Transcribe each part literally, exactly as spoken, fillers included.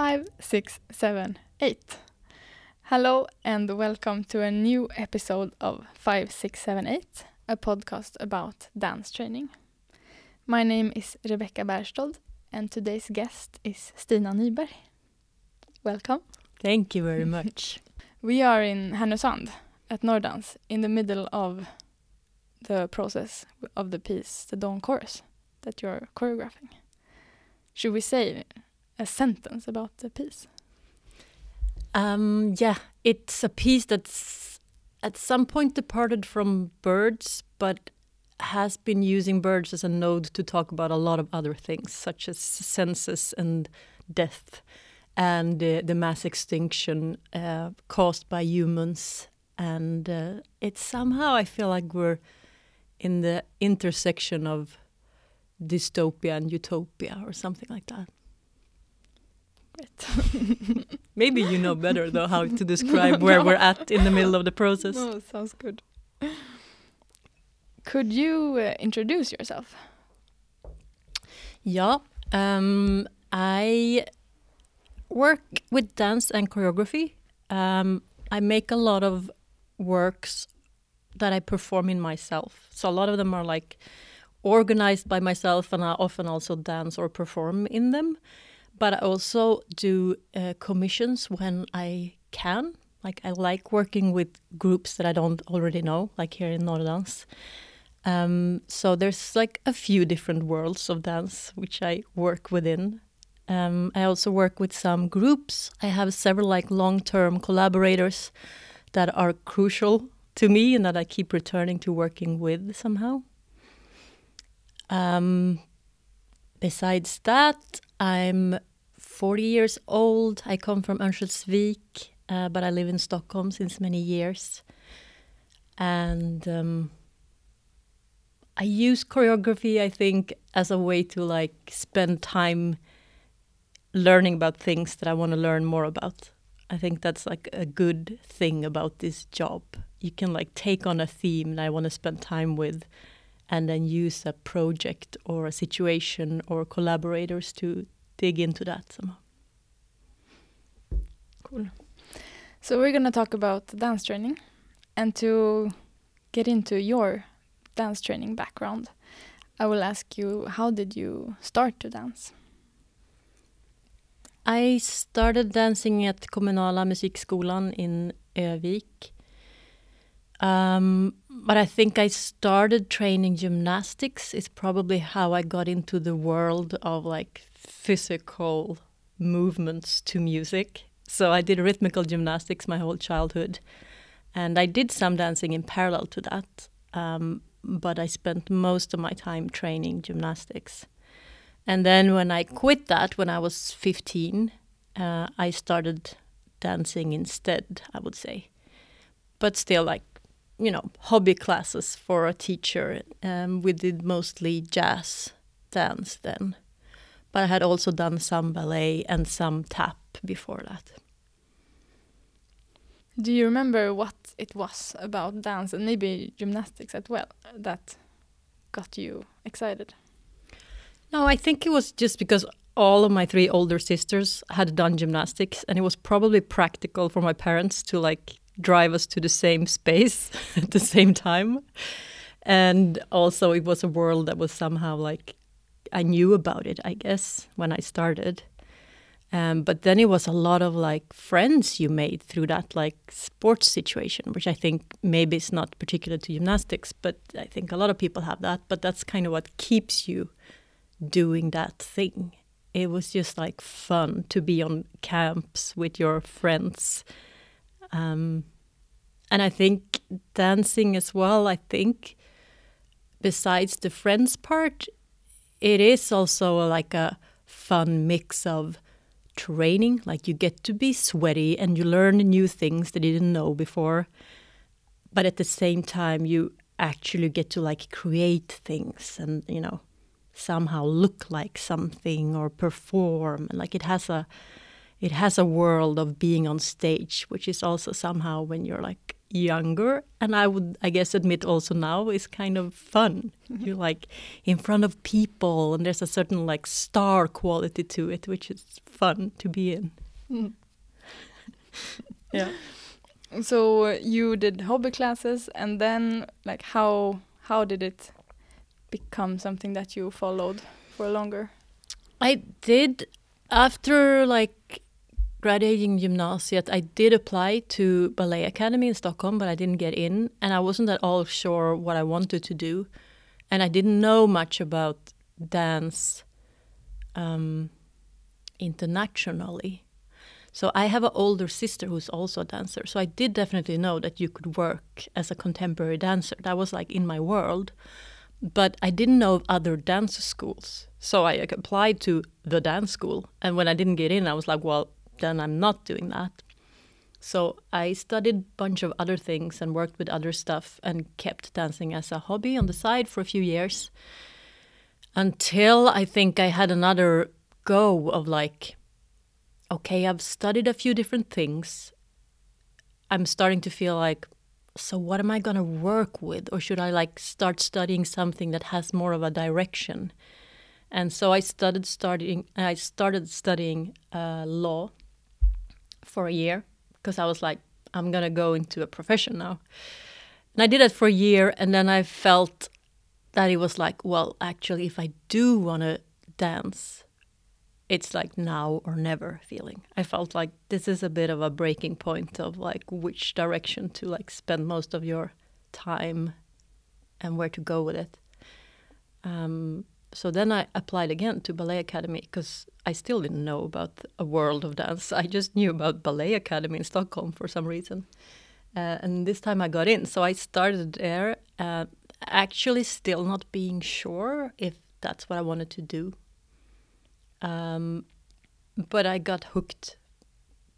five, six, seven, eight. Hello and welcome to a new episode of five, six, seven, eight, a podcast about dance training. My name is Rebecca Berstold and today's guest is Stina Nyberg. Welcome. Thank you very much. We are in Härnösand at Nordans in the middle of the process of the piece, the Dawn Chorus, that you're choreographing. Should we say a sentence about the piece? Um, yeah, it's a piece that's at some point departed from birds, but has been using birds as a node to talk about a lot of other things, such as senses and death and uh, the mass extinction uh, caused by humans. And uh, it's somehow, I feel like we're in the intersection of dystopia and utopia or something like that. Maybe you know better, though, how to describe no, where no. we're at in the middle of the process. No, it sounds good. Could you uh, introduce yourself? Yeah, um, I work with dance and choreography. Um, I make a lot of works that I perform in myself. So a lot of them are like organized by myself, and I often also dance or perform in them. But I also do uh, commissions when I can. Like, I like working with groups that I don't already know, like here in Nordans. Um, so there's like a few different worlds of dance which I work within. Um, I also work with some groups. I have several like long-term collaborators that are crucial to me and that I keep returning to working with somehow. Um, besides that, I'm forty years old. I come from Önsköldsvik, uh, but I live in Stockholm since many years. And um, I use choreography, I think, as a way to like spend time learning about things that I want to learn more about. I think that's like a good thing about this job. You can like take on a theme that I want to spend time with, and then use a project or a situation or collaborators to dig into that somehow. Cool. So we're going to talk about dance training. And to get into your dance training background, I will ask you, how did you start to dance? I started dancing at Kommunala Musikskolan in Övik. Um, but I think I started training gymnastics. It's probably how I got into the world of like physical movements to music. So I did rhythmical gymnastics my whole childhood. And I did some dancing in parallel to that. Um, but I spent most of my time training gymnastics. And then when I quit that, when I was fifteen, uh, I started dancing instead, I would say. But still like, you know, hobby classes for a teacher. Um, we did mostly jazz dance then. But I had also done some ballet and some tap before that. Do you remember what it was about dance and maybe gymnastics as well that got you excited? No, I think it was just because all of my three older sisters had done gymnastics, and it was probably practical for my parents to like drive us to the same space at the same time. And also it was a world that was somehow like, I knew about it, I guess, when I started. Um, but then it was a lot of like friends you made through that like sports situation, which I think maybe is not particular to gymnastics, but I think a lot of people have that. But that's kind of what keeps you doing that thing. It was just like fun to be on camps with your friends. Um, and I think dancing as well, I think, besides the friends part, it is also like a fun mix of training. Like, you get to be sweaty and you learn new things that you didn't know before. But at the same time, you actually get to like create things and, you know, somehow look like something or perform. And like, it has a... It has a world of being on stage, which is also somehow when you're like younger, and I would, I guess, admit also now, is kind of fun. Mm-hmm. You're like in front of people, and there's a certain like star quality to it, which is fun to be in. Mm. Yeah. So you did hobby classes, and then like how how did it become something that you followed for longer? I did, after like graduating gymnasiet, I did apply to Ballet Academy in Stockholm, but I didn't get in, and I wasn't at all sure what I wanted to do, and I didn't know much about dance um, internationally. So I have an older sister who's also a dancer, so I did definitely know that you could work as a contemporary dancer. That was like in my world, but I didn't know of other dance schools. So I like, applied to the dance school, and when I didn't get in, I was like, well, then I'm not doing that. So I studied a bunch of other things and worked with other stuff and kept dancing as a hobby on the side for a few years, until I think I had another go of like, okay, I've studied a few different things. I'm starting to feel like, so what am I going to work with? Or should I like start studying something that has more of a direction? And so I started studying, I started studying uh, law for a year, because I was like, I'm going to go into a profession now. And I did that for a year, and then I felt that it was like, well, actually, if I do want to dance, it's like now or never feeling. I felt like this is a bit of a breaking point of like which direction to like spend most of your time and where to go with it. Um, So then I applied again to Ballet Academy, because I still didn't know about a world of dance. I just knew about Ballet Academy in Stockholm for some reason. Uh, and this time I got in. So I started there, uh, actually still not being sure if that's what I wanted to do. Um, but I got hooked,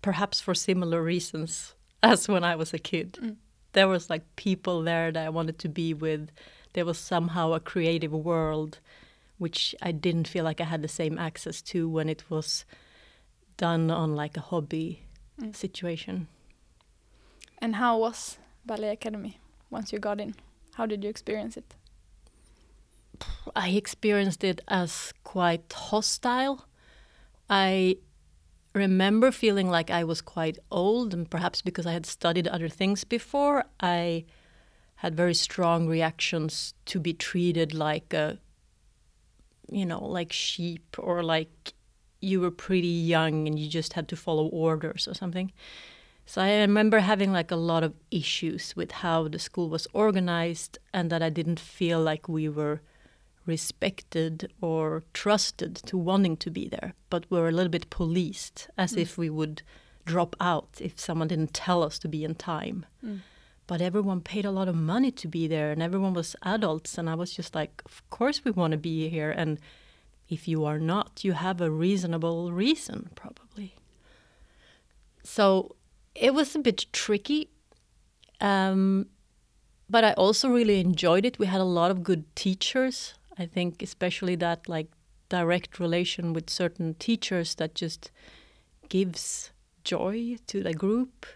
perhaps for similar reasons as when I was a kid. Mm. There was like people there that I wanted to be with. There was somehow a creative world, which I didn't feel like I had the same access to when it was done on like a hobby mm. situation. And how was Ballet Academy once you got in? How did you experience it? I experienced it as quite hostile. I remember feeling like I was quite old, and perhaps because I had studied other things before, I had very strong reactions to be treated like a you know, like sheep, or like you were pretty young and you just had to follow orders or something. So I remember having like a lot of issues with how the school was organized, and that I didn't feel like we were respected or trusted to wanting to be there, but we were a little bit policed, as mm. if we would drop out if someone didn't tell us to be in time. Mm. But everyone paid a lot of money to be there, and everyone was adults. And I was just like, of course we want to be here. And if you are not, you have a reasonable reason, probably. So it was a bit tricky. Um, but I also really enjoyed it. We had a lot of good teachers. I think especially that like direct relation with certain teachers that just gives joy to the group.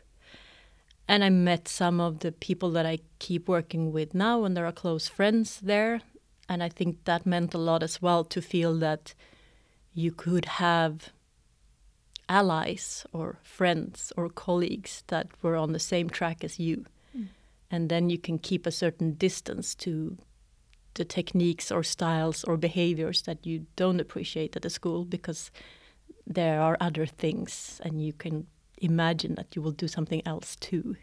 And I met some of the people that I keep working with now, and there are close friends there. And I think that meant a lot as well, to feel that you could have allies or friends or colleagues that were on the same track as you. Mm. And then you can keep a certain distance to the techniques or styles or behaviors that you don't appreciate at the school, because there are other things, and you can imagine that you will do something else too.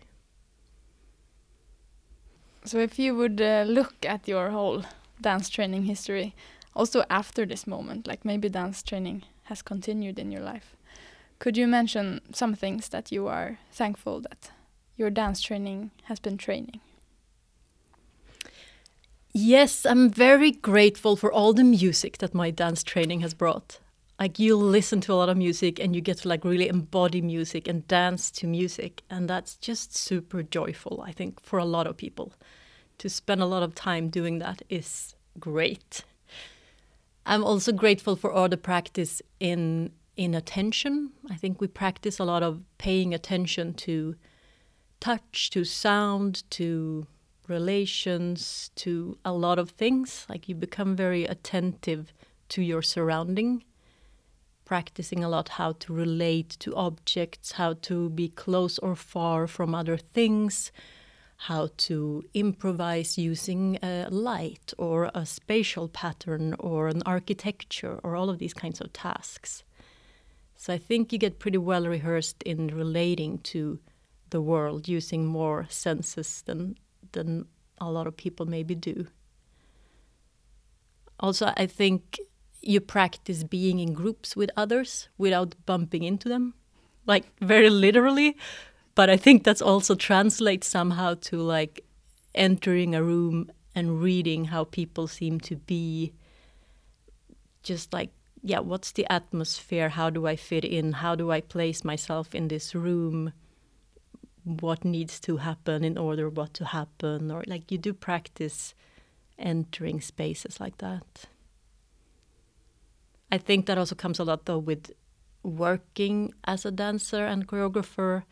So if you would uh, look at your whole dance training history, also after this moment, like maybe dance training has continued in your life, could you mention some things that you are thankful that your dance training has been training? Yes, I'm very grateful for all the music that my dance training has brought. Like, you listen to a lot of music, and you get to like really embody music and dance to music. And that's just super joyful, I think, for a lot of people. To spend a lot of time doing that is great. I'm also grateful for all the practice in, in attention. I think we practice a lot of paying attention to touch to sound to relations to a lot of things. Like you become very attentive to your surrounding, practicing a lot how to relate to objects, how to be close or far from other things, how to improvise using a light or a spatial pattern or an architecture or all of these kinds of tasks. So I think you get pretty well rehearsed in relating to the world using more senses than than a lot of people maybe do. Also, I think you practice being in groups with others without bumping into them, like very literally. But I think that's also translates somehow to like entering a room and reading how people seem to be. Just like, yeah, what's the atmosphere? How do I fit in? How do I place myself in this room? What needs to happen in order what to happen? Or like you do practice entering spaces like that. I think that also comes a lot though with working as a dancer and choreographer,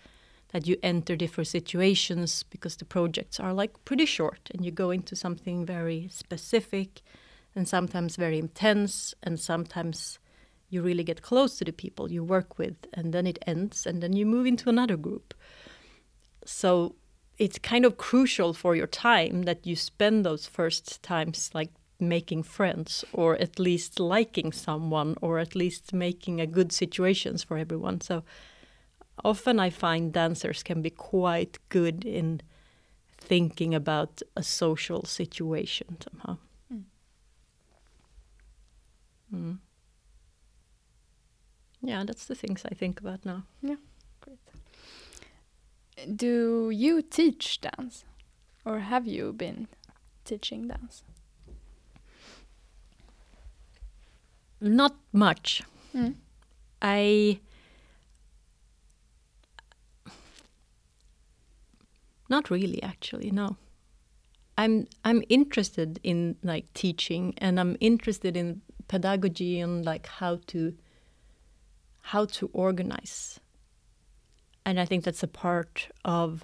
that you enter different situations because the projects are like pretty short and you go into something very specific and sometimes very intense, and sometimes you really get close to the people you work with and then it ends and then you move into another group. So it's kind of crucial for your time that you spend those first times like making friends or at least liking someone or at least making a good situations for everyone. So often I find dancers can be quite good in thinking about a social situation somehow. Mm. Mm. Yeah, that's the things I think about now. Yeah, great. Do you teach dance, or have you been teaching dance? Not much. Mm. I... Not really, actually, no. I'm I'm interested in like teaching, and I'm interested in pedagogy and like how to how to organize. And I think that's a part of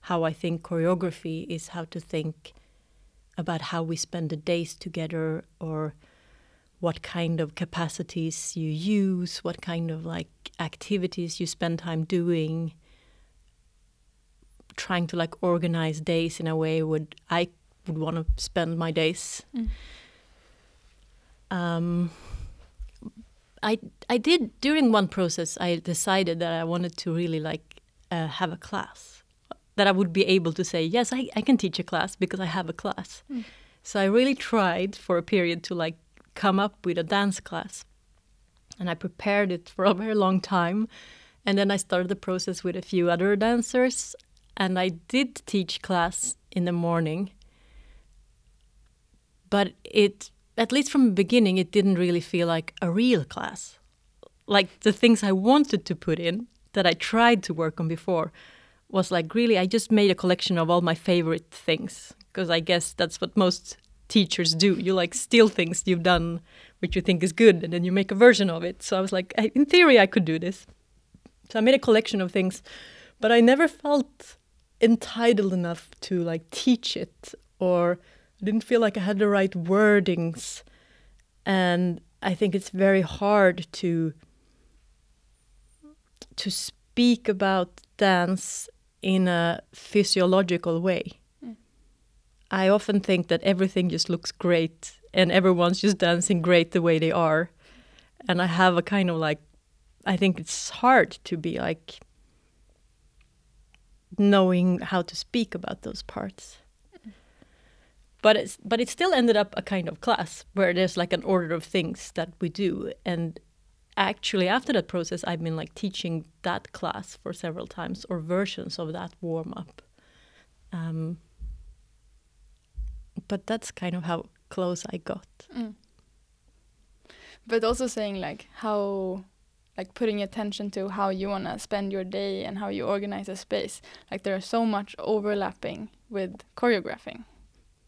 how I think choreography is how to think about how we spend the days together, or what kind of capacities you use, what kind of like activities you spend time doing. Trying to like organize days in a way would I would want to spend my days. Mm. Um, I I did during one process. I decided that I wanted to really like uh, have a class, that I would be able to say yes, I, I can teach a class because I have a class. Mm. So I really tried for a period to like come up with a dance class, and I prepared it for a very long time, and then I started the process with a few other dancers. And I did teach class in the morning, but it, at least from the beginning, it didn't really feel like a real class. Like the things I wanted to put in that I tried to work on before was like really, I just made a collection of all my favorite things, because I guess that's what most teachers do. You like steal things you've done, which you think is good, and then you make a version of it. So I was like, I, in theory, I could do this. So I made a collection of things, but I never felt entitled enough to like teach it, or I didn't feel like I had the right wordings. And I think it's very hard to to speak about dance in a physiological way. Mm. I often think that everything just looks great and everyone's just dancing great the way they are. And I have a kind of like, I think it's hard to be like knowing how to speak about those parts. But it's, but it still ended up a kind of class where there's like an order of things that we do. And actually after that process, I've been like teaching that class for several times, or versions of that warm-up. Um, but that's kind of how close I got. Mm. But also saying like how... like putting attention to how you want to spend your day and how you organize a space. Like there are so much overlapping with choreographing.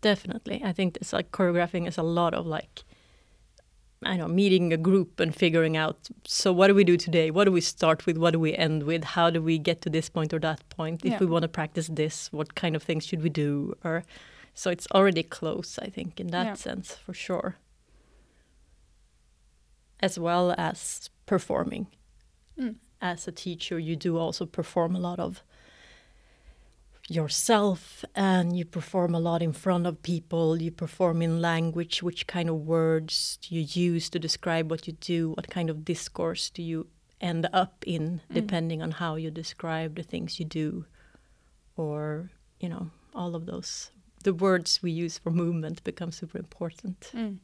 Definitely. I think it's like choreographing is a lot of like I know, meeting a group and figuring out, so what do we do today? What do we start with? What do we end with? How do we get to this point or that point? If yeah. we want to practice this, what kind of things should we do? Or so it's already close, I think, in that yeah. sense, for sure. As well as performing. Mm. As a teacher, you do also perform a lot of yourself, and you perform a lot in front of people. You perform in language. Which kind of words do you use to describe what you do? What kind of discourse do you end up in, mm. depending on how you describe the things you do? Or, you know, all of those. The words we use for movement become super important. Mm.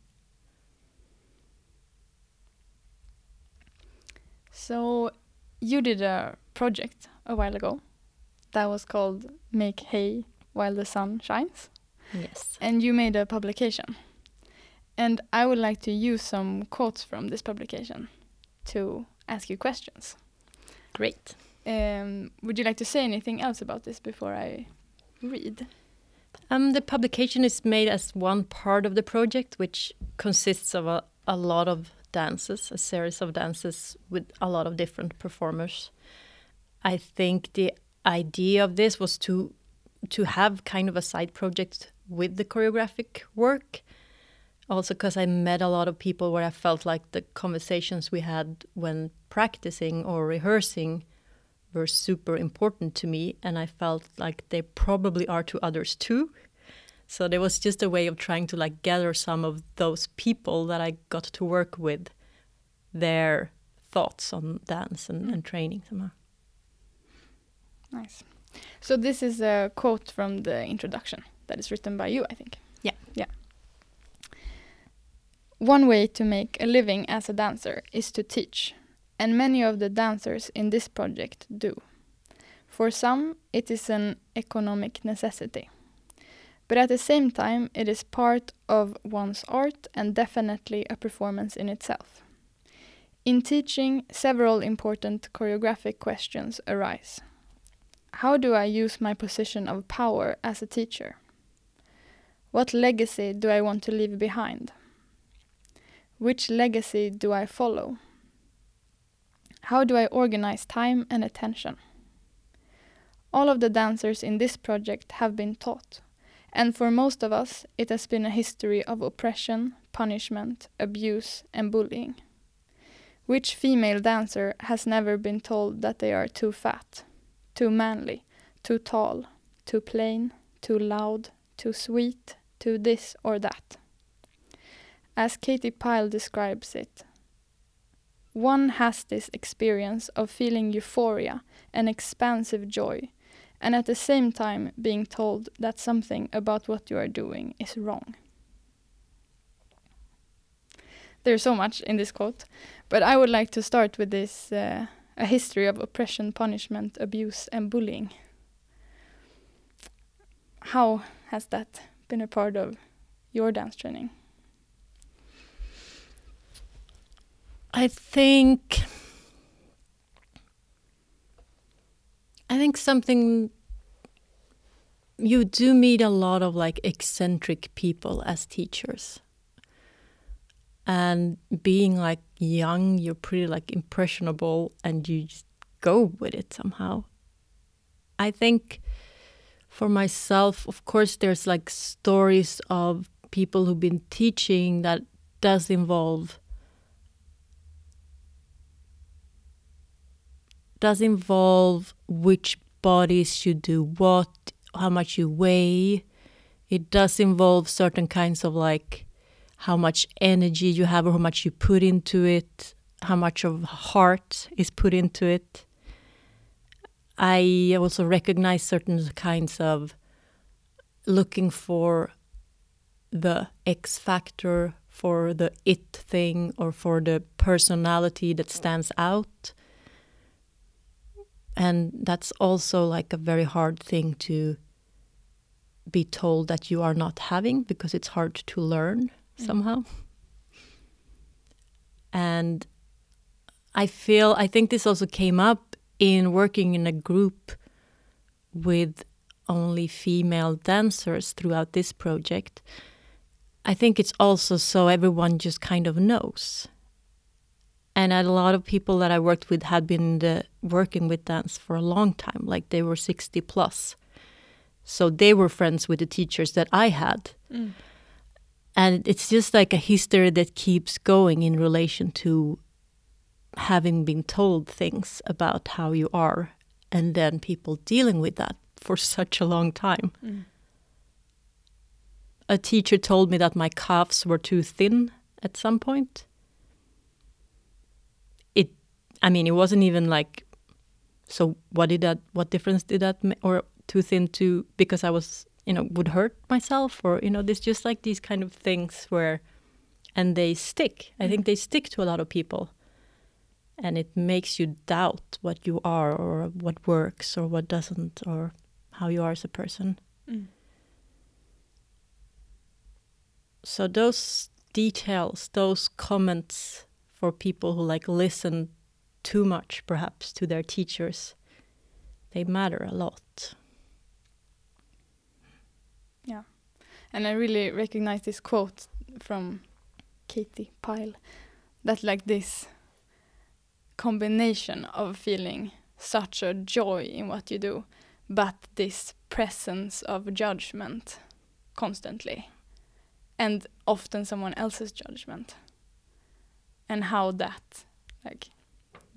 So you did a project a while ago that was called Make Hay While the Sun Shines. Yes. And you made a publication. And I would like to use some quotes from this publication to ask you questions. Great. Um, would you like to say anything else about this before I read? Um, the publication is made as one part of the project, which consists of a, a lot of dances, a series of dances with a lot of different performers. I think the idea of this was to to have kind of a side project with the choreographic work, also because I met a lot of people where I felt like the conversations we had when practicing or rehearsing were super important to me, and I felt like they probably are to others too. So there was just a way of trying to like gather some of those people that I got to work with, their thoughts on dance and, mm. and training somehow. Nice. So this is a quote from the introduction that is written by you, I think. Yeah. Yeah. One way to make a living as a dancer is to teach, and many of the dancers in this project do. For some, it is an economic necessity. But at the same time, it is part of one's art and definitely a performance in itself. In teaching, several important choreographic questions arise. How do I use my position of power as a teacher? What legacy do I want to leave behind? Which legacy do I follow? How do I organize time and attention? All of the dancers in this project have been taught, and for most of us, it has been a history of oppression, punishment, abuse, and bullying. Which female dancer has never been told that they are too fat? Too manly, too tall, too plain, too loud, too sweet, too this or that. As Katie Pyle describes it, one has this experience of feeling euphoria and expansive joy, and at the same time being told that something about what you are doing is wrong. There's so much in this quote, but I would like to start with this uh, A history of oppression, punishment, abuse, and bullying. How has that been a part of your dance training? I think... I think something... You do meet a lot of like eccentric people as teachers. And being like young, you're pretty like impressionable, and you just go with it somehow. I think for myself, of course, there's like stories of people who've been teaching that does involve does involve which bodies should do what, how much you weigh. It does involve certain kinds of like how much energy you have or how much you put into it, how much of heart is put into it. I also recognize certain kinds of looking for the X factor, for the it thing, or for the personality that stands out. And that's also like a very hard thing to be told that you are not having, because it's hard to learn somehow. And I feel, I think this also came up in working in a group with only female dancers throughout this project. I think it's also so everyone just kind of knows. And a lot of people that I worked with had been the, working with dance for a long time, like they were sixty plus. So they were friends with the teachers that I had. Mm. And it's just like a history that keeps going in relation to having been told things about how you are, and then people dealing with that for such a long time. Mm. A teacher told me that my calves were too thin at some point. It, I mean, it wasn't even like, so what did that, what difference did that make? Or too thin to, because I was, you know, would hurt myself, or, you know, there's just like these kind of things where, and they stick. I think they stick to a lot of people. And it makes you doubt what you are, or what works, or what doesn't, or how you are as a person. Mm. So those details, those comments for people who like listen too much, perhaps, to their teachers, they matter a lot. Yeah. And I really recognize this quote from Katie Pyle, that like this combination of feeling such a joy in what you do, but this presence of judgment constantly, and often someone else's judgment, and how that, like,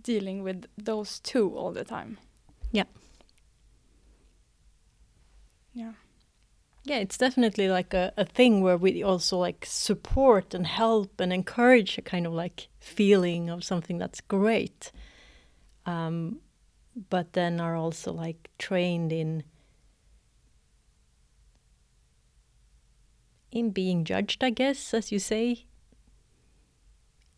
dealing with those two all the time. Yeah. Yeah. Yeah, it's definitely like a, a thing where we also like support and help and encourage a kind of like feeling of something that's great. Um, but then are also like trained in in being judged, I guess, as you say.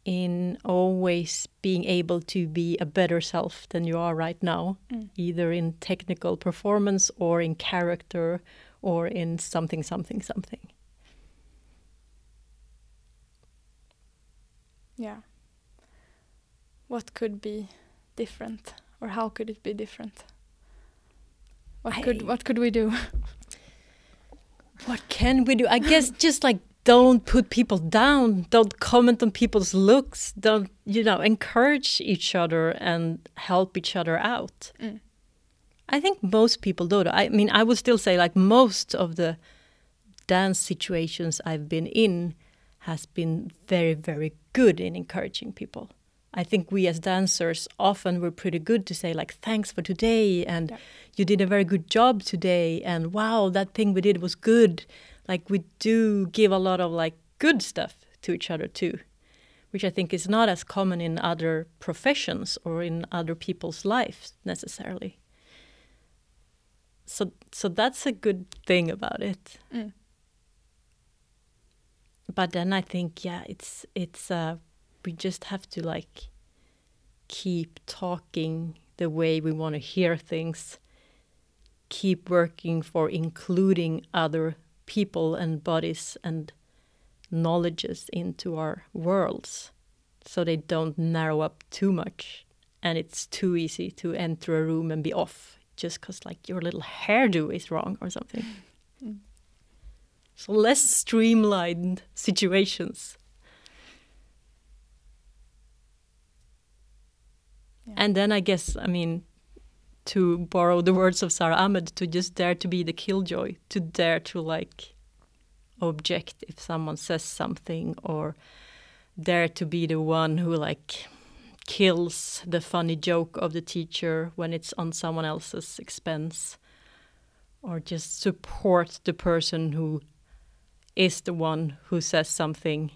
In always being able to be a better self than you are right now, mm. either in technical performance or in character, or in something, something, something. Yeah. What could be different, or how could it be different? What I, could what could we do? What can we do? I guess just like don't put people down, don't comment on people's looks, don't, you know, encourage each other and help each other out. Mm. I think most people do. I mean, I would still say like most of the dance situations I've been in has been very, very good in encouraging people. I think we as dancers often were pretty good to say like, thanks for today, and yeah. you did a very good job today, and wow, that thing we did was good. Like we do give a lot of like good stuff to each other too, which I think is not as common in other professions or in other people's lives necessarily. So so that's a good thing about it. Mm. But then I think, yeah, it's it's uh, we just have to like keep talking the way we want to hear things, keep working for including other people and bodies and knowledges into our worlds, so they don't narrow up too much, and it's too easy to enter a room and be off. Just because like your little hairdo is wrong or something. Mm. So less streamlined situations. Yeah. And then I guess, I mean, to borrow the words of Sarah Ahmed, to just dare to be the killjoy, to dare to like object if someone says something, or dare to be the one who like kills the funny joke of the teacher when it's on someone else's expense, or just support the person who is the one who says something,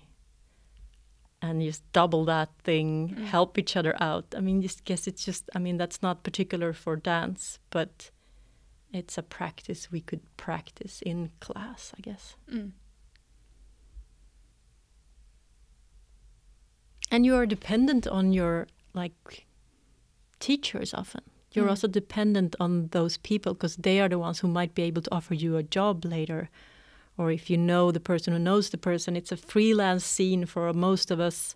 and just double that thing, mm. help each other out. I mean, just guess it's just, I mean, that's not particular for dance, but it's a practice we could practice in class, I guess. Mm. And you are dependent on your, like, teachers often. You're mm. also dependent on those people, because they are the ones who might be able to offer you a job later. Or if you know the person who knows the person, it's a freelance scene for most of us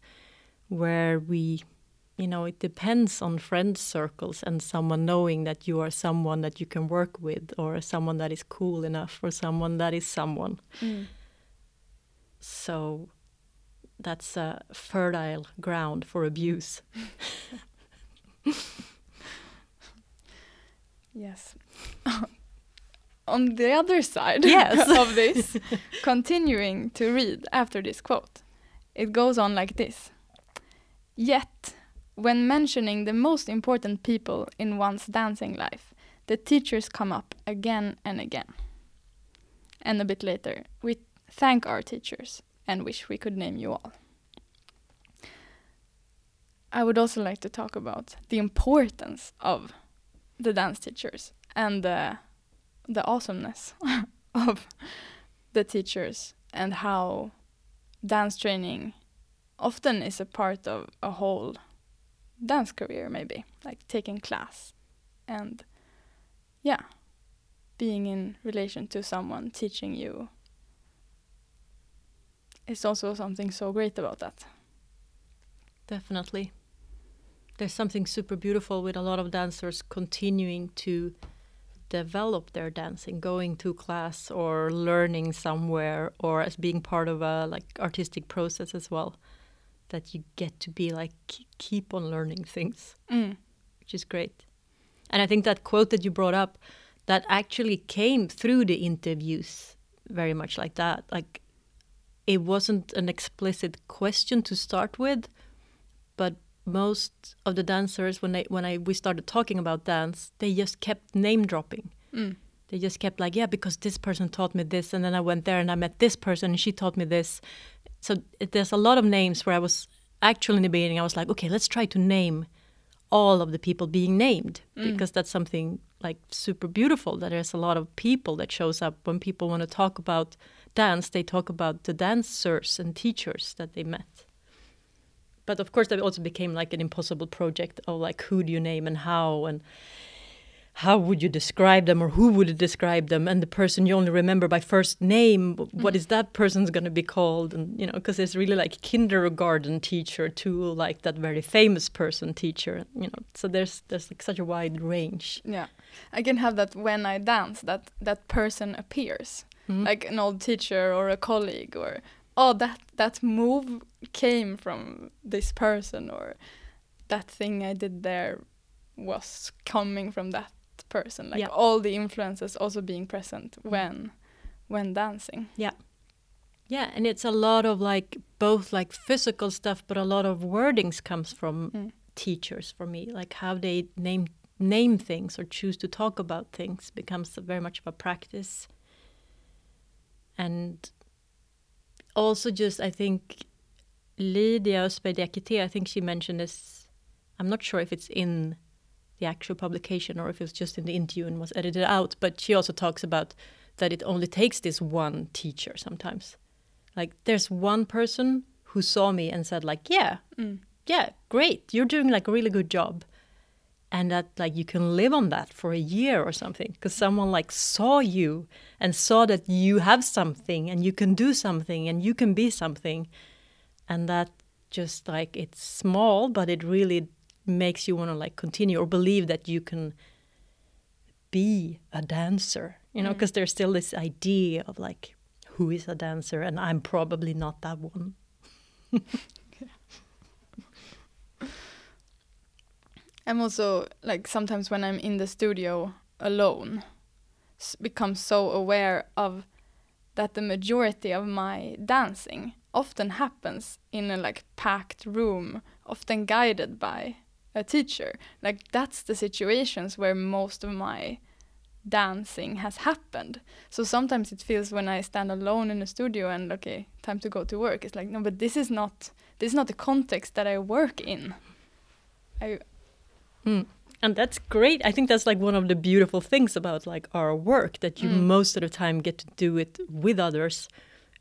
where we, you know, it depends on friend circles and someone knowing that you are someone that you can work with, or someone that is cool enough, or someone that is someone. Mm. So that's a fertile ground for abuse. Yes. On the other side yes. of this, continuing to read after this quote, it goes on like this. Yet, when mentioning the most important people in one's dancing life, the teachers come up again and again. And a bit later, we thank our teachers and wish we could name you all. I would also like to talk about the importance of the dance teachers and the the awesomeness of the teachers, and how dance training often is a part of a whole dance career, maybe, like taking class and, yeah, being in relation to someone teaching you. It's also something so great about that. Definitely. There's something super beautiful with a lot of dancers continuing to develop their dancing, going to class or learning somewhere, or as being part of a like artistic process as well, that you get to be like keep on learning things, mm. which is great. And I think that quote that you brought up, that actually came through the interviews very much like that. Like, it wasn't an explicit question to start with, but most of the dancers, when they when I we started talking about dance, they just kept name dropping. Mm. They just kept like, yeah, because this person taught me this, and then I went there and I met this person and she taught me this. So it, there's a lot of names where I was actually in the beginning, I was like, okay, let's try to name all of the people being named, mm. because that's something like super beautiful, that there's a lot of people that shows up when people want to talk about dance. They talk about the dancers and teachers that they met. But of course, that also became like an impossible project of like, who do you name and how, and how would you describe them, or who would describe them? And the person you only remember by first name, what mm. is that person's going to be called? And, you know, because there's really like kindergarten teacher to like that very famous person teacher, you know, so there's there's like such a wide range. Yeah, I can have that when I dance, that that person appears, mm. like an old teacher or a colleague, or oh, that, that move came from this person, or that thing I did there was coming from that person. Like, yeah. all the influences also being present when when dancing. Yeah. Yeah, and it's a lot of like both like physical stuff, but a lot of wordings comes from mm. teachers for me. Like how they name name things or choose to talk about things becomes very much of a practice. And also just, I think, Lydia Uspendieckaite, I think she mentioned this, I'm not sure if it's in the actual publication or if it's just in the interview and was edited out, but she also talks about that it only takes this one teacher sometimes. Like, there's one person who saw me and said, like, yeah, mm. yeah, great, you're doing, like, a really good job. And that, like, you can live on that for a year or something, because someone, like, saw you and saw that you have something and you can do something and you can be something. And that just, like, it's small, but it really makes you want to, like, continue or believe that you can be a dancer, you know, because mm. there's still this idea of, like, who is a dancer? And I'm probably not that one. I'm also, like, sometimes when I'm in the studio alone, s- become so aware of that the majority of my dancing often happens in a, like, packed room, often guided by a teacher. Like, that's the situations where most of my dancing has happened. So sometimes it feels when I stand alone in the studio and, okay, time to go to work. It's like, no, but this is not, this is not the context that I work in. I... Mm. And that's great. I think that's like one of the beautiful things about like our work, that you mm. most of the time get to do it with others.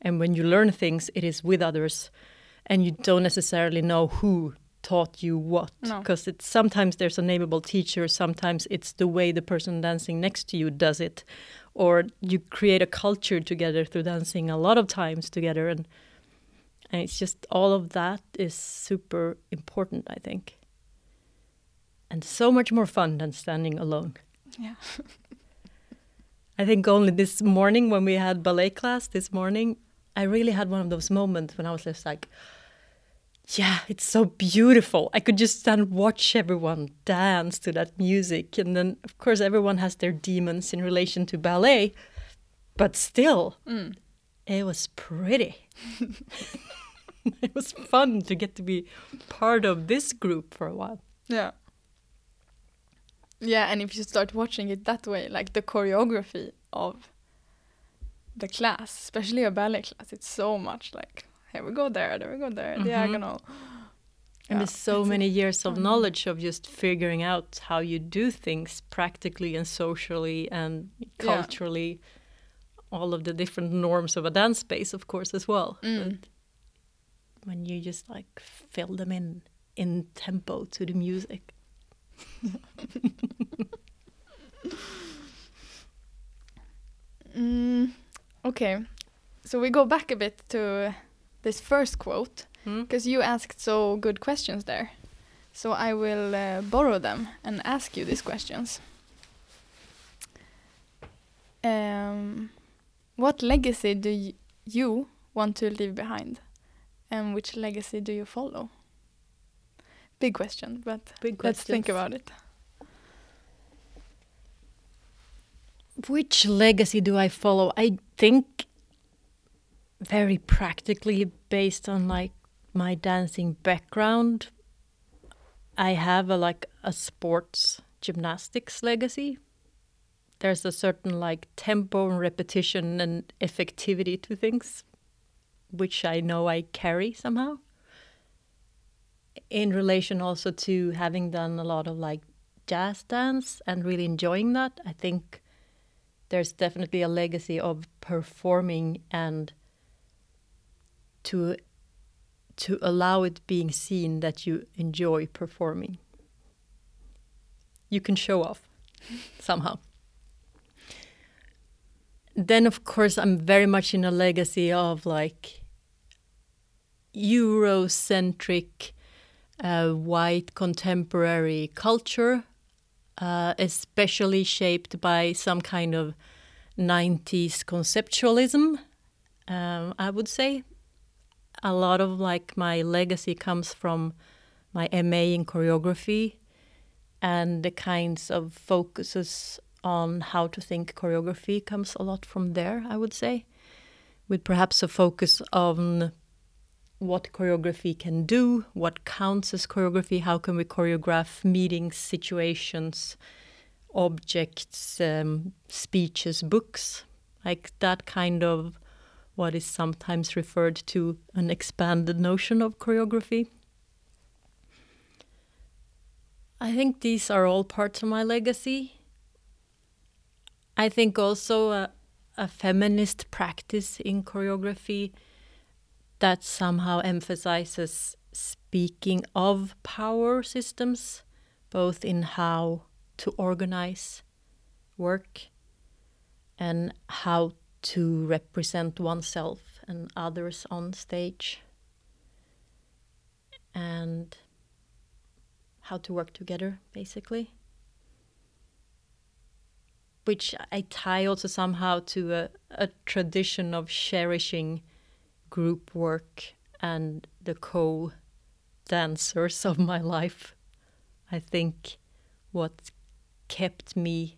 And when you learn things, it is with others. And you don't necessarily know who taught you what. Because no. it's sometimes there's a nameable teacher. Sometimes it's the way the person dancing next to you does it. Or you create a culture together through dancing a lot of times together. And, and it's just all of that is super important, I think. And so much more fun than standing alone. Yeah. I think only this morning when we had ballet class this morning, I really had one of those moments when I was just like, yeah, it's so beautiful. I could just stand and watch everyone dance to that music. And then, of course, everyone has their demons in relation to ballet. But still, mm. it was pretty. It was fun to get to be part of this group for a while. Yeah. Yeah, and if you start watching it that way, like the choreography of the class, especially a ballet class, it's so much like, here we go there, there we go there, mm-hmm. diagonal. And yeah, there's so many years of knowledge of just figuring out how you do things practically and socially and culturally. Yeah. All of the different norms of a dance space, of course, as well. Mm. But when you just like fill them in, in tempo to the music. mm, okay, so we go back a bit to this first quote, because mm. you asked so good questions there. So I will uh, borrow them and ask you these questions. Um, what legacy do y- you want to leave behind, and which legacy do you follow? Big question, but Big let's think about it. Which legacy do I follow? I think very practically based on like my dancing background. I have a like a sports gymnastics legacy. There's a certain like tempo and repetition and effectivity to things, which I know I carry somehow. In relation also to having done a lot of like jazz dance and really enjoying that, I think there's definitely a legacy of performing and to to allow it being seen that you enjoy performing. You can show off somehow. Then, of course, I'm very much in a legacy of like Eurocentric Uh, white contemporary culture, uh, especially shaped by some kind of nineties conceptualism, um, I would say. A lot of like my legacy comes from my M A in choreography and the kinds of focuses on how to think choreography comes a lot from there, I would say, with perhaps a focus on what choreography can do, what counts as choreography, how can we choreograph meetings, situations, objects, um, speeches, books, like that kind of what is sometimes referred to an expanded notion of choreography. I think these are all parts of my legacy. I think also a, a feminist practice in choreography that somehow emphasizes speaking of power systems, both in how to organize work and how to represent oneself and others on stage, and how to work together, basically. Which I tie also somehow to a, a tradition of cherishing group work and the co-dancers of my life. I think what kept me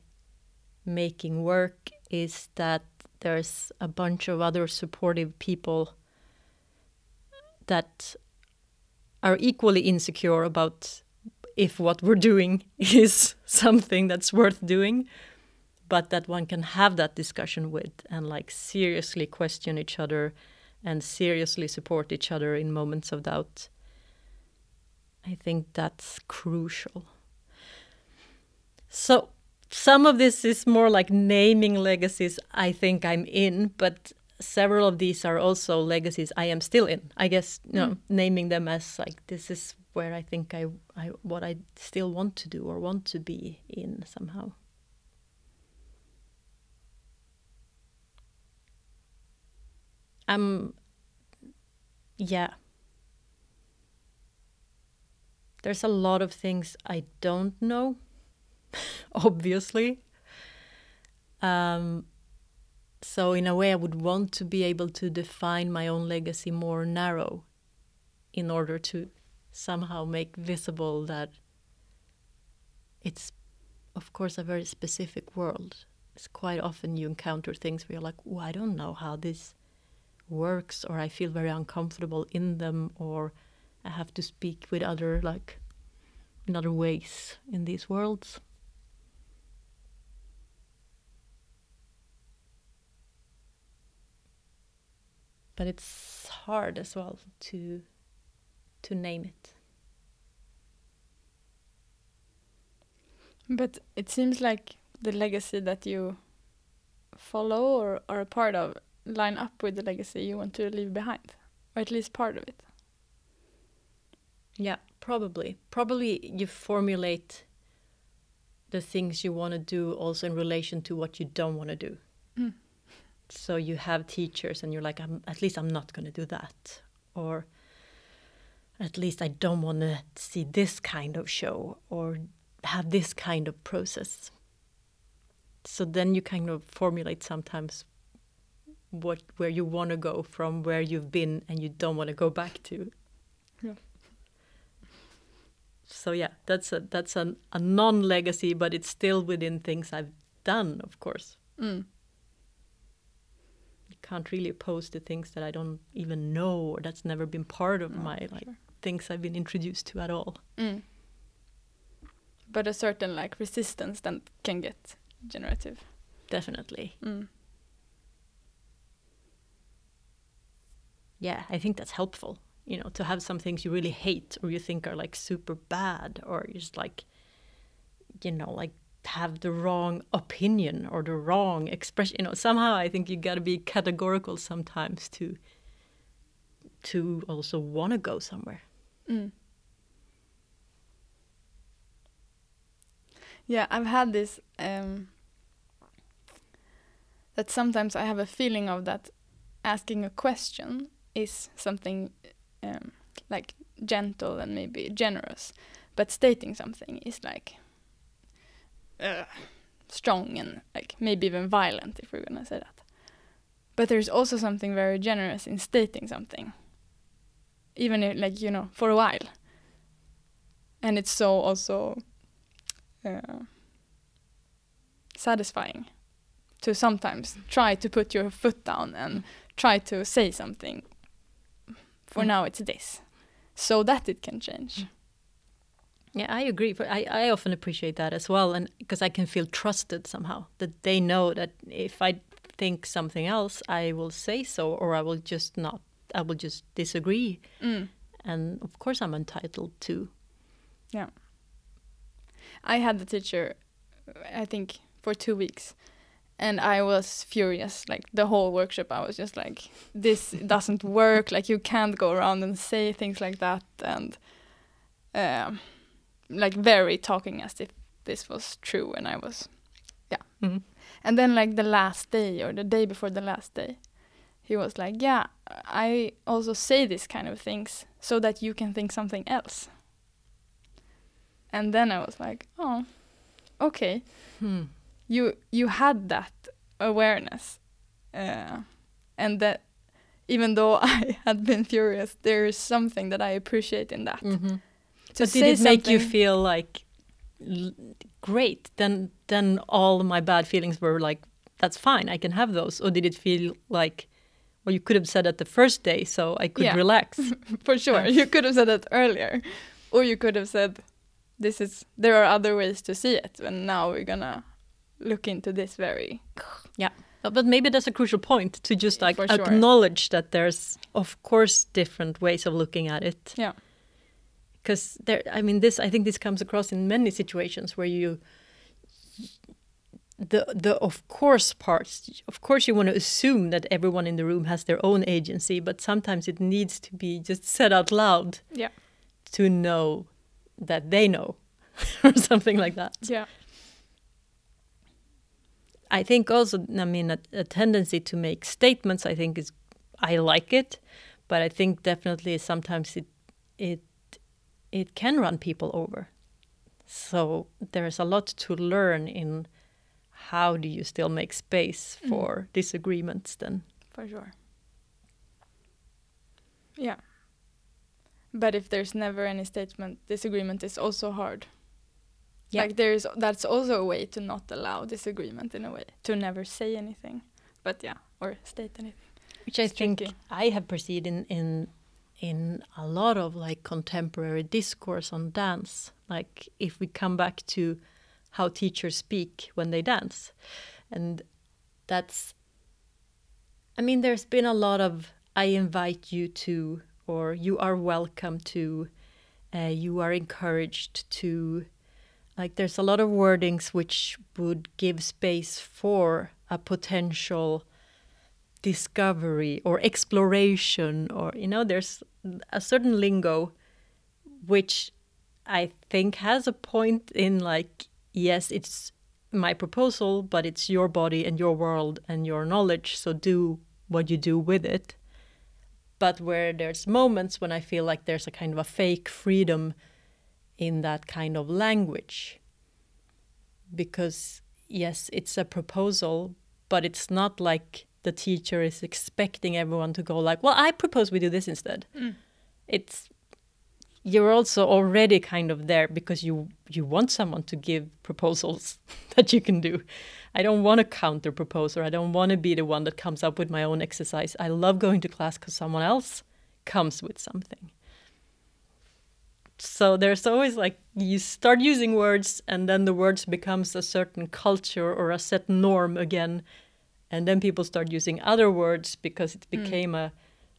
making work is that there's a bunch of other supportive people that are equally insecure about if what we're doing is something that's worth doing, but that one can have that discussion with and like seriously question each other and seriously support each other in moments of doubt. I think that's crucial. So some of this is more like naming legacies I think I'm in, but several of these are also legacies I am still in. I guess, no, mm. naming them as like, this is where I think I, I, what I still want to do or want to be in somehow. Um, yeah. There's a lot of things I don't know, obviously. Um, So in a way, I would want to be able to define my own legacy more narrow in order to somehow make visible that it's, of course, a very specific world. It's quite often you encounter things where you're like, oh, I don't know how this works, or I feel very uncomfortable in them, or I have to speak with other, like, in other ways in these worlds. But it's hard as well to to name it. But it seems like the legacy that you follow or are a part of line up with the legacy you want to leave behind, or at least part of it. Yeah, probably. Probably you formulate the things you want to do also in relation to what you don't want to do. Mm. So you have teachers and you're like, I'm, at least I'm not going to do that. Or at least I don't want to see this kind of show or have this kind of process. So then you kind of formulate sometimes what where you want to go from where you've been and you don't want to go back to. Yeah. So yeah, that's a that's an, a non-legacy, but it's still within things I've done, of course. Mm. Can't really oppose the things that I don't even know, or that's never been part of no, my like sure. things I've been introduced to at all. Mm. But a certain like resistance then can get generative. Definitely. Mm. Yeah, I think that's helpful, you know, to have some things you really hate or you think are like super bad, or just like, you know, like have the wrong opinion or the wrong expression, you know. Somehow I think you got to be categorical sometimes to to also want to go somewhere. Mm. Yeah, I've had this um that sometimes I have a feeling of that asking a question is something um like gentle and maybe generous, but stating something is like Uh, strong and like maybe even violent, if we're gonna say that. But there's also something very generous in stating something, even if, like, you know, for a while. And it's so also uh, satisfying to sometimes try to put your foot down and try to say something. For mm. now it's this, so that it can change. Mm. Yeah, I agree. I, I often appreciate that as well, and because I can feel trusted somehow, that they know that if I think something else, I will say so, or I will just not, I will just disagree. Mm. And of course I'm entitled to. Yeah. I had the teacher, I think, for two weeks, and I was furious. Like, the whole workshop, I was just like, this doesn't work. Like, you can't go around and say things like that. And um like very talking as if this was true, and I was, yeah. Mm-hmm. And then like the last day or the day before the last day, he was like, yeah, I also say these kind of things so that you can think something else. And then I was like, oh, okay. Hmm. You you had that awareness. Uh, and that even though I had been furious, there is something that I appreciate in that. Mm-hmm. So did it make something you feel like l- great? Then, then all my bad feelings were like, that's fine, I can have those. Or did it feel like, well, you could have said that the first day, so I could yeah. relax. For sure, you could have said that earlier, or you could have said, "This is there are other ways to see it, and now we're gonna look into this very." Yeah, but maybe that's a crucial point to just like sure. acknowledge that there's, of course, different ways of looking at it. Yeah. Because there, I mean, this. I think this comes across in many situations where you, the the of course parts. Of course, you want to assume that everyone in the room has their own agency, but sometimes it needs to be just said out loud. Yeah. To know that they know, or something like that. Yeah. I think also, I mean, a, a tendency to make statements. I think is, I like it, but I think definitely sometimes it it. it can run people over. So there's a lot to learn in how do you still make space for mm. disagreements then? For sure. Yeah. But if there's never any statement, disagreement is also hard. Yeah. Like there's, that's also a way to not allow disagreement in a way, to never say anything, but yeah, or state anything. Which I it's think tricky. I have perceived in, in in a lot of like contemporary discourse on dance. Like if we come back to how teachers speak when they dance, and that's, I mean, there's been a lot of, I invite you to, or you are welcome to, uh, you are encouraged to, like there's a lot of wordings which would give space for a potential discovery or exploration, or, you know, there's a certain lingo which I think has a point in like, yes, it's my proposal, but it's your body and your world and your knowledge, so do what you do with it. But where there's moments when I feel like there's a kind of a fake freedom in that kind of language. Because, yes, it's a proposal, but it's not like the teacher is expecting everyone to go like, well, I propose we do this instead. Mm. It's, you're also already kind of there because you, you want someone to give proposals that you can do. I don't want to counter-propose, or I don't want to be the one that comes up with my own exercise. I love going to class because someone else comes with something. So there's always like, you start using words and then the words becomes a certain culture or a set norm again. And then people start using other words because it became mm. a,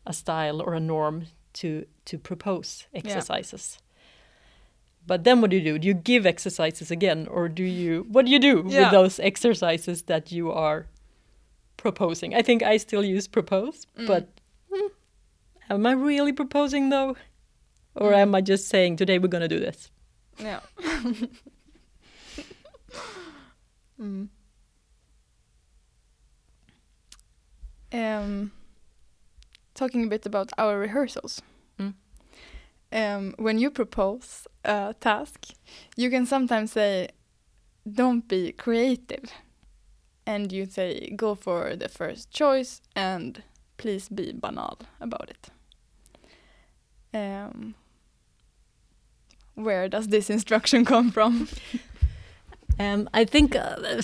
a style or a norm to, to propose exercises. Yeah. But then what do you do? Do you give exercises again? Or do you, what do you do yeah. with those exercises that you are proposing? I think I still use propose, mm. but mm, am I really proposing though? Or mm. am I just saying, today we're going to do this? Yeah. mm. um, talking a bit about our rehearsals. Mm. Um, when you propose a task, you can sometimes say, don't be creative. And you say, go for the first choice and please be banal about it. Um, where does this instruction come from? um, I think uh,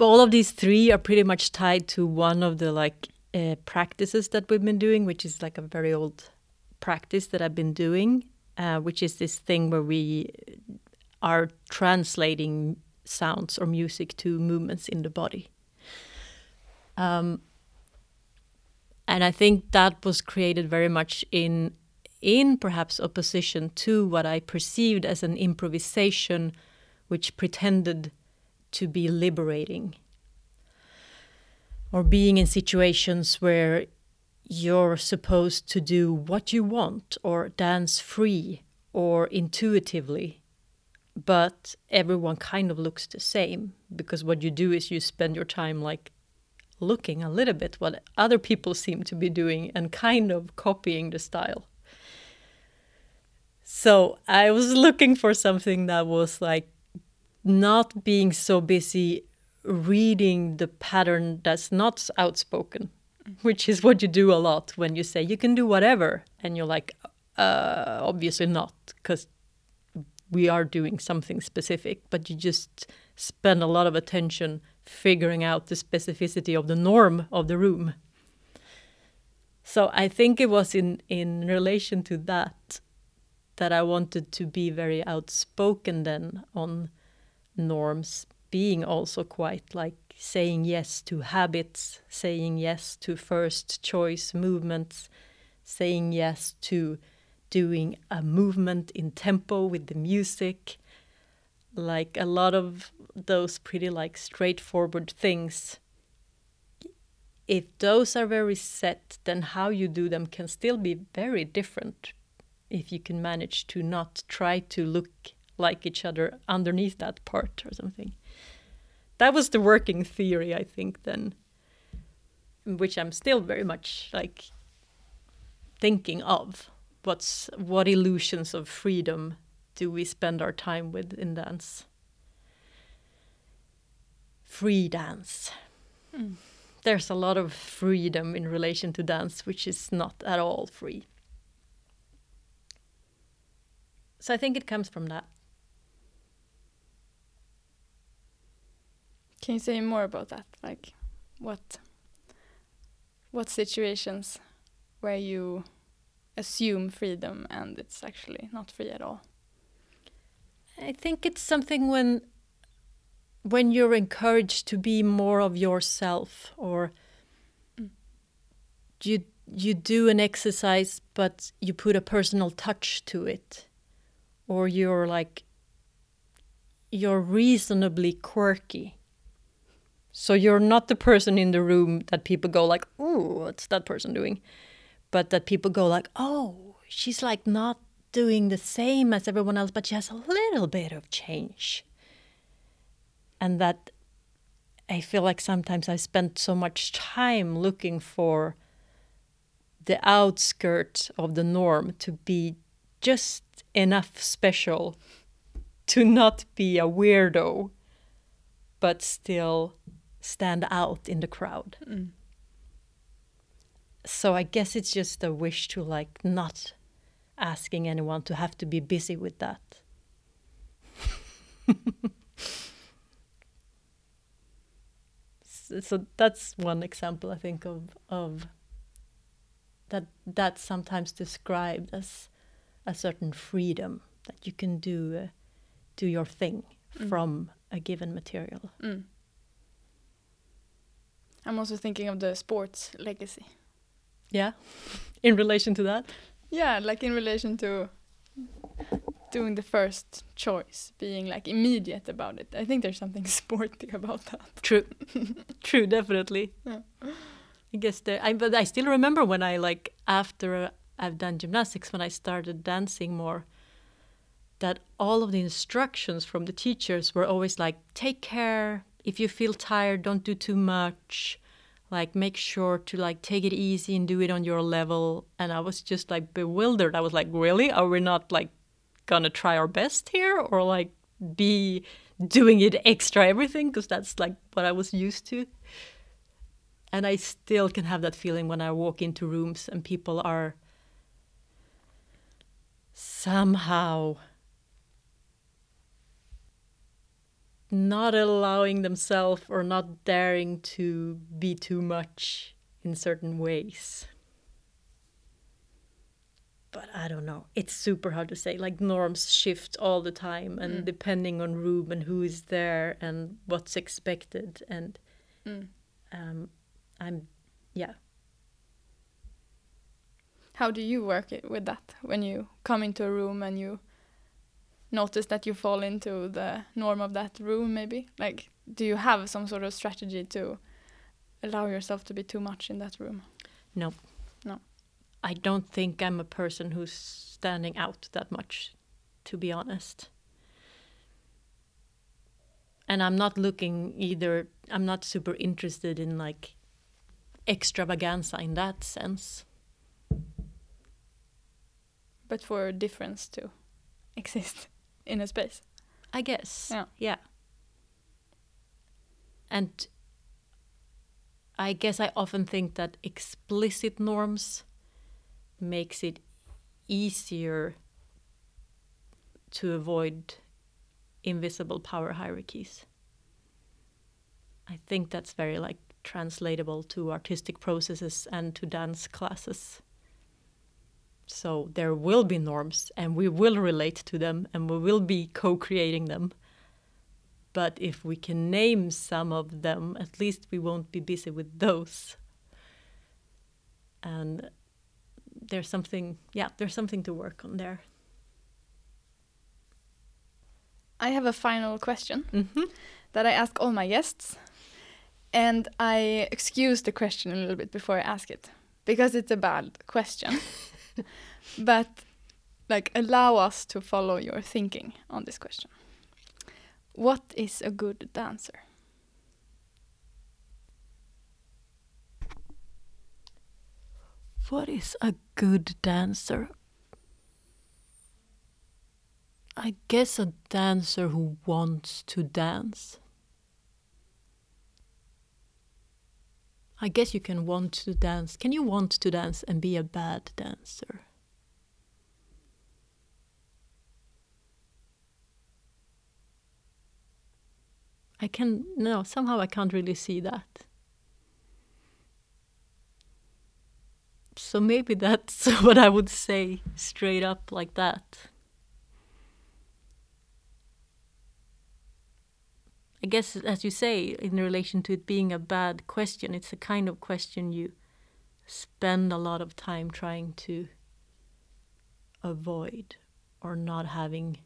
all of these three are pretty much tied to one of the like uh, practices that we've been doing, which is like a very old practice that I've been doing, uh, which is this thing where we are translating sounds or music to movements in the body. Um, and I think that was created very much in in perhaps opposition to what I perceived as an improvisation which pretended to be liberating. Or being in situations where you're supposed to do what you want or dance free or intuitively, but everyone kind of looks the same, because what you do is you spend your time like looking a little bit what other people seem to be doing and kind of copying the style. So I was looking for something that was like not being so busy reading the pattern that's not outspoken. Which is what you do a lot when you say you can do whatever. And you're like, uh, obviously not, because we are doing something specific. But you just spend a lot of attention figuring out the specificity of the norm of the room. So I think it was in, in relation to that, that I wanted to be very outspoken then on norms, being also quite like, saying yes to habits, saying yes to first choice movements, saying yes to doing a movement in tempo with the music. Like a lot of those pretty like straightforward things. If those are very set, then how you do them can still be very different if you can manage to not try to look like each other underneath that part or something. That was the working theory, I think, then, which I'm still very much like thinking of. What's what illusions of freedom do we spend our time with in dance? free dance. Mm. There's a lot of freedom in relation to dance, which is not at all free. So I think it comes from that. Can you say more about that? Like, what, what situations where you assume freedom and it's actually not free at all? I think it's something when when you're encouraged to be more of yourself, or mm. you you do an exercise but you put a personal touch to it, or you're like you're reasonably quirky. So you're not the person in the room that people go like, "Ooh, what's that person doing?" But that people go like, "Oh, she's like not doing the same as everyone else, but she has a little bit of change." And that I feel like sometimes I spent so much time looking for the outskirts of the norm to be just enough special to not be a weirdo, but still stand out in the crowd. Mm. So I guess it's just a wish to like not asking anyone to have to be busy with that. So that's one example, I think, of of that that's sometimes described as a certain freedom, that you can do uh, do your thing mm. from a given material. Mm. I'm also thinking of the sports legacy. Yeah, in relation to that? Yeah, like in relation to doing the first choice, being like immediate about it. I think there's something sporty about that. True, true, definitely. Yeah. I guess there. I, but I still remember when I like after I've done gymnastics, when I started dancing more, that all of the instructions from the teachers were always like, "Take care. If you feel tired, don't do too much. Like, make sure to, like, take it easy and do it on your level." And I was just, like, bewildered. I was like, really? Are we not, like, gonna try our best here? Or, like, be doing it extra everything? Because that's, like, what I was used to. And I still can have that feeling when I walk into rooms and people are somehow not allowing themselves or not daring to be too much in certain ways. But I don't know. It's super hard to say. Like, norms shift all the time, and mm. depending on room and who is there and what's expected. And mm. um, I'm, yeah. How do you work it with that when you come into a room and you notice that you fall into the norm of that room, maybe? Like, do you have some sort of strategy to allow yourself to be too much in that room? No. No. I don't think I'm a person who's standing out that much, to be honest. And I'm not looking either, I'm not super interested in, like, extravaganza in that sense. But for difference to exist in a space, I guess. Yeah. Yeah. And I guess I often think that explicit norms makes it easier to avoid invisible power hierarchies. I think that's very like translatable to artistic processes and to dance classes. So there will be norms, and we will relate to them, and we will be co-creating them. But if we can name some of them, at least we won't be busy with those. And there's something, yeah, there's something to work on there. I have a final question mm-hmm. that I ask all my guests. And I excuse the question a little bit before I ask it, because it's a bad question. But, like, allow us to follow your thinking on this question. What is a good dancer? What is a good dancer? I guess a dancer who wants to dance. I guess you can want to dance. Can you want to dance and be a bad dancer? I can, no, somehow I can't really see that. So maybe that's what I would say straight up like that. I guess, as you say, in relation to it being a bad question, it's a kind of question you spend a lot of time trying to avoid or not having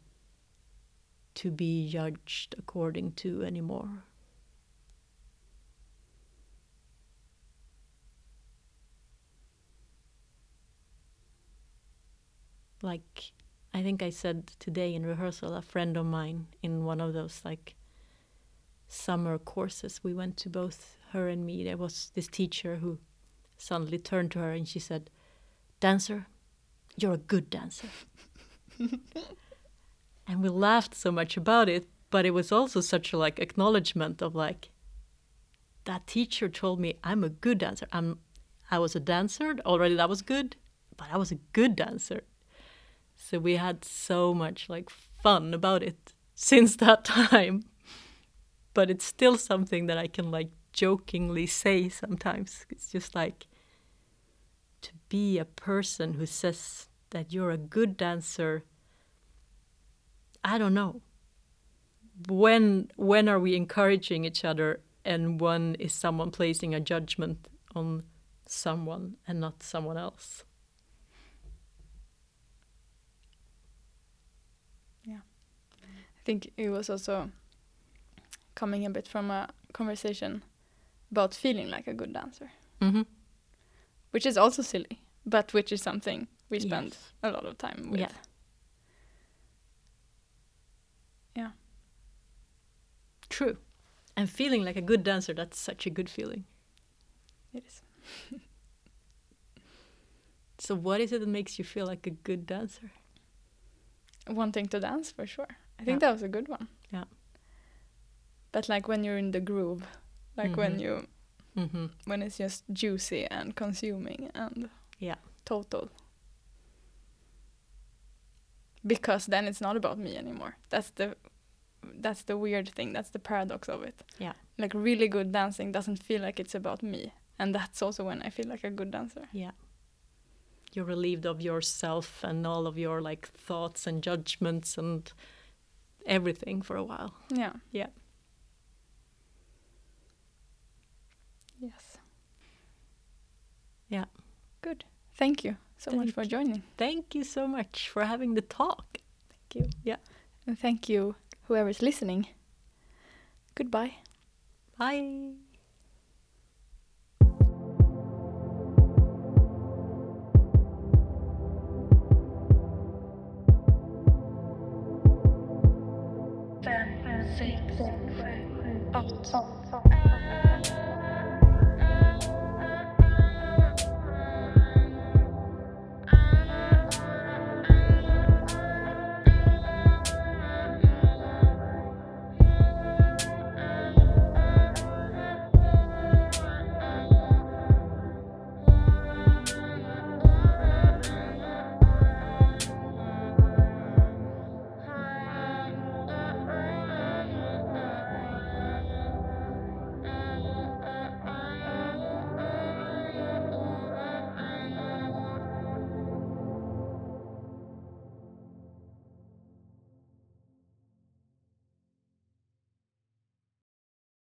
to be judged according to anymore. Like, I think I said today in rehearsal, a friend of mine in one of those, like, summer courses we went to, both her and me, there was this teacher who suddenly turned to her and she said, "Dancer, you're a good dancer." And we laughed so much about it, but it was also such a like acknowledgement of like, that teacher told me I'm a good dancer. I'm I was a dancer already, that was good, but I was a good dancer. So we had so much like fun about it since that time. But it's still something that I can like jokingly say sometimes. It's just like, to be a person who says that you're a good dancer, I don't know. When when are we encouraging each other and when is someone placing a judgment on someone and not someone else? Yeah. I think it was also coming a bit from a conversation about feeling like a good dancer. Mm-hmm. Which is also silly, but which is something we spend yes. a lot of time with. Yeah. yeah. True. And feeling like a good dancer, that's such a good feeling. It is. So what is it that makes you feel like a good dancer? Wanting to dance, for sure. I think yeah. that was a good one. Yeah. But like when you're in the groove, like mm-hmm. when you, mm-hmm. when it's just juicy and consuming and yeah. total. Because then it's not about me anymore. That's the, that's the weird thing. That's the paradox of it. Yeah. Like really good dancing doesn't feel like it's about me. And that's also when I feel like a good dancer. Yeah. You're relieved of yourself and all of your like thoughts and judgments and everything for a while. Yeah. Yeah. Yes. Yeah. Good. Thank you so thank much for joining. Thank you so much for having the talk. Thank you. Yeah. And thank you, whoever's listening. Goodbye. Bye. Five, six, seven, eight.